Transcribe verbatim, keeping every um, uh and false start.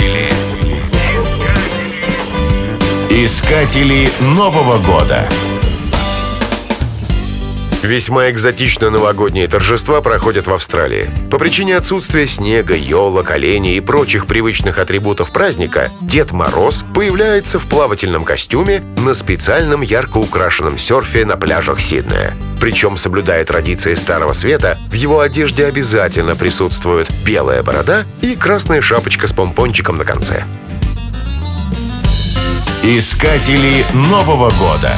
Искатели. Искатели Нового Года. Весьма экзотично новогодние торжества проходят в Австралии. По причине отсутствия снега, елок, оленей и прочих привычных атрибутов праздника, Дед Мороз появляется в плавательном костюме на специальном ярко украшенном серфе на пляжах Сиднея. Причем, соблюдая традиции Старого Света, в его одежде обязательно присутствуют белая борода и красная шапочка с помпончиком на конце. Искатели Нового Года.